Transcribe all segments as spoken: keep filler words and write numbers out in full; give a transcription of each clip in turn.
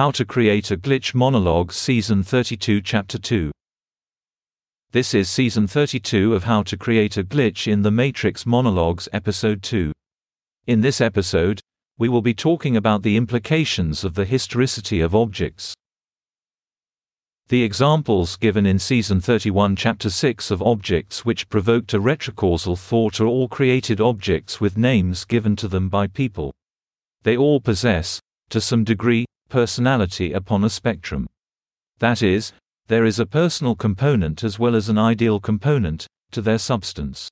How to Create a Glitch Monologue Season thirty-two Chapter two. This is Season thirty-two of How to Create a Glitch in the Matrix Monologues Episode two. In this episode, we will be talking about the implications of the historicity of objects. The examples given in Season thirty-one Chapter six of objects which provoked a retrocausal thought are all created objects with names given to them by people. They all possess, to some degree, personality upon a spectrum. That is, there is a personal component as well as an ideal component to their substance.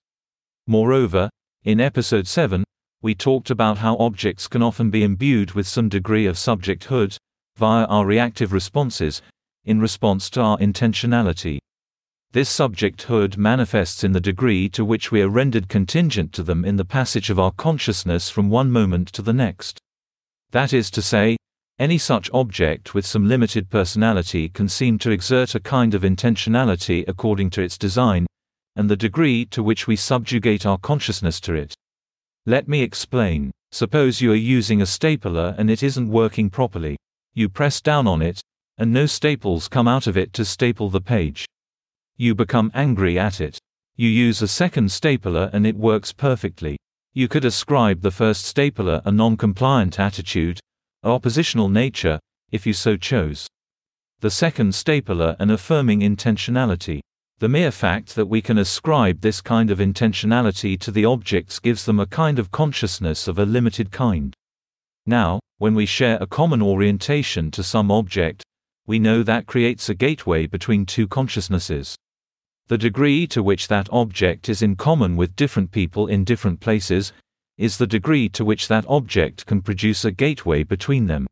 Moreover, in Episode seven, we talked about how objects can often be imbued with some degree of subjecthood via our reactive responses in response to our intentionality. This subjecthood manifests in the degree to which we are rendered contingent to them in the passage of our consciousness from one moment to the next. That is to say, any such object with some limited personality can seem to exert a kind of intentionality according to its design, and the degree to which we subjugate our consciousness to it. Let me explain. Suppose you are using a stapler and it isn't working properly. You press down on it, and no staples come out of it to staple the page. You become angry at it. You use a second stapler and it works perfectly. You could ascribe the first stapler a non-compliant attitude, oppositional nature, if you so chose. The second stapler an affirming intentionality. The mere fact that we can ascribe this kind of intentionality to the objects gives them a kind of consciousness of a limited kind. Now, when we share a common orientation to some object, we know that creates a gateway between two consciousnesses. The degree to which that object is in common with different people in different places is the degree to which that object can produce a gateway between them.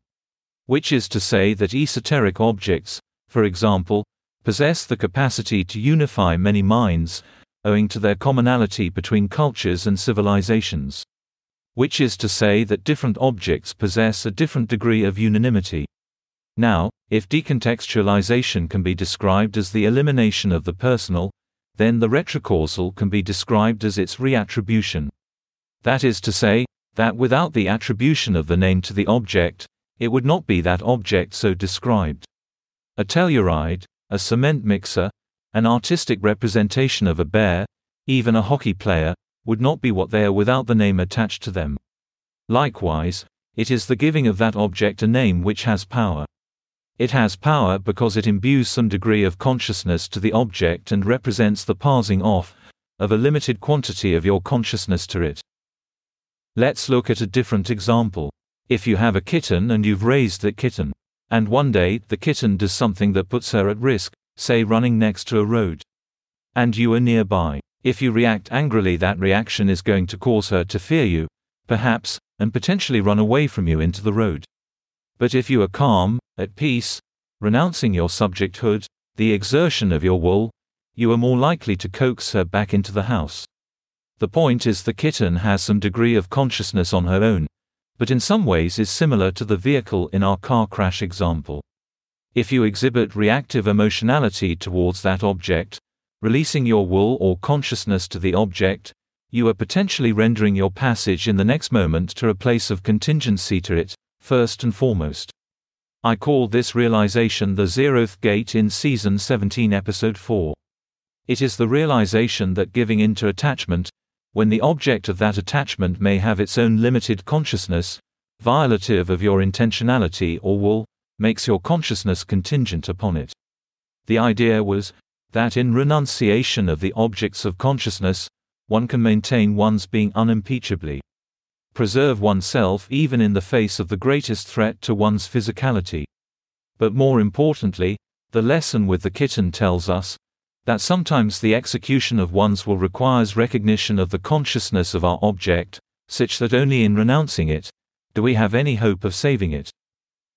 Which is to say that esoteric objects, for example, possess the capacity to unify many minds, owing to their commonality between cultures and civilizations. Which is to say that different objects possess a different degree of unanimity. Now, if decontextualization can be described as the elimination of the personal, then the retrocausal can be described as its reattribution. That is to say, that without the attribution of the name to the object, it would not be that object so described. A Telluride, a cement mixer, an artistic representation of a bear, even a hockey player, would not be what they are without the name attached to them. Likewise, it is the giving of that object a name which has power. It has power because it imbues some degree of consciousness to the object and represents the passing off of a limited quantity of your consciousness to it. Let's look at a different example. If you have a kitten and you've raised that kitten, and one day the kitten does something that puts her at risk, say running next to a road, and you are nearby. If you react angrily, that reaction is going to cause her to fear you, perhaps, and potentially run away from you into the road. But if you are calm, at peace, renouncing your subjecthood, the exertion of your will, you are more likely to coax her back into the house. The point is the kitten has some degree of consciousness on her own, but in some ways is similar to the vehicle in our car crash example. If you exhibit reactive emotionality towards that object, releasing your will or consciousness to the object, you are potentially rendering your passage in the next moment to a place of contingency to it, first and foremost. I call this realization the zeroth gate in Season seventeen Episode four. It is the realization that giving into attachment, when the object of that attachment may have its own limited consciousness, violative of your intentionality or will, makes your consciousness contingent upon it. The idea was that in renunciation of the objects of consciousness, one can maintain one's being unimpeachably, preserve oneself even in the face of the greatest threat to one's physicality. But more importantly, the lesson with the kitten tells us that sometimes the execution of one's will requires recognition of the consciousness of our object, such that only in renouncing it, do we have any hope of saving it.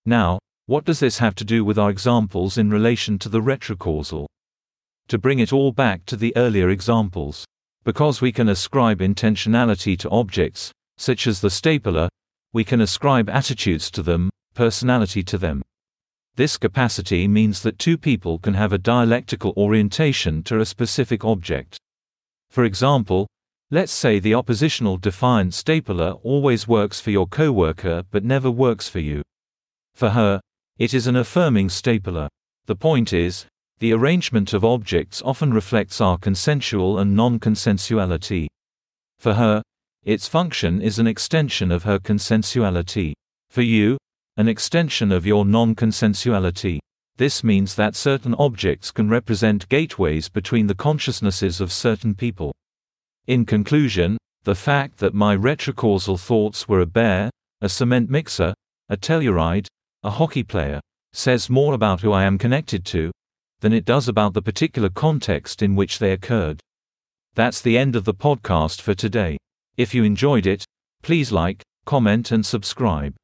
Now, what does this have to do with our examples in relation to the retrocausal? To bring it all back to the earlier examples. Because we can ascribe intentionality to objects, such as the stapler, we can ascribe attitudes to them, personality to them. This capacity means that two people can have a dialectical orientation to a specific object. For example, let's say the oppositional defiant stapler always works for your coworker but never works for you. For her, It is an affirming stapler. The point is, the arrangement of objects often reflects our consensual and non-consensuality. For her, its function is an extension of her consensuality. For you, an extension of your non-consensuality. This means that certain objects can represent gateways between the consciousnesses of certain people. In conclusion, the fact that my retrocausal thoughts were a bear, a cement mixer, a Telluride, a hockey player, says more about who I am connected to than it does about the particular context in which they occurred. That's the end of the podcast for today. If you enjoyed it, please like, comment and subscribe.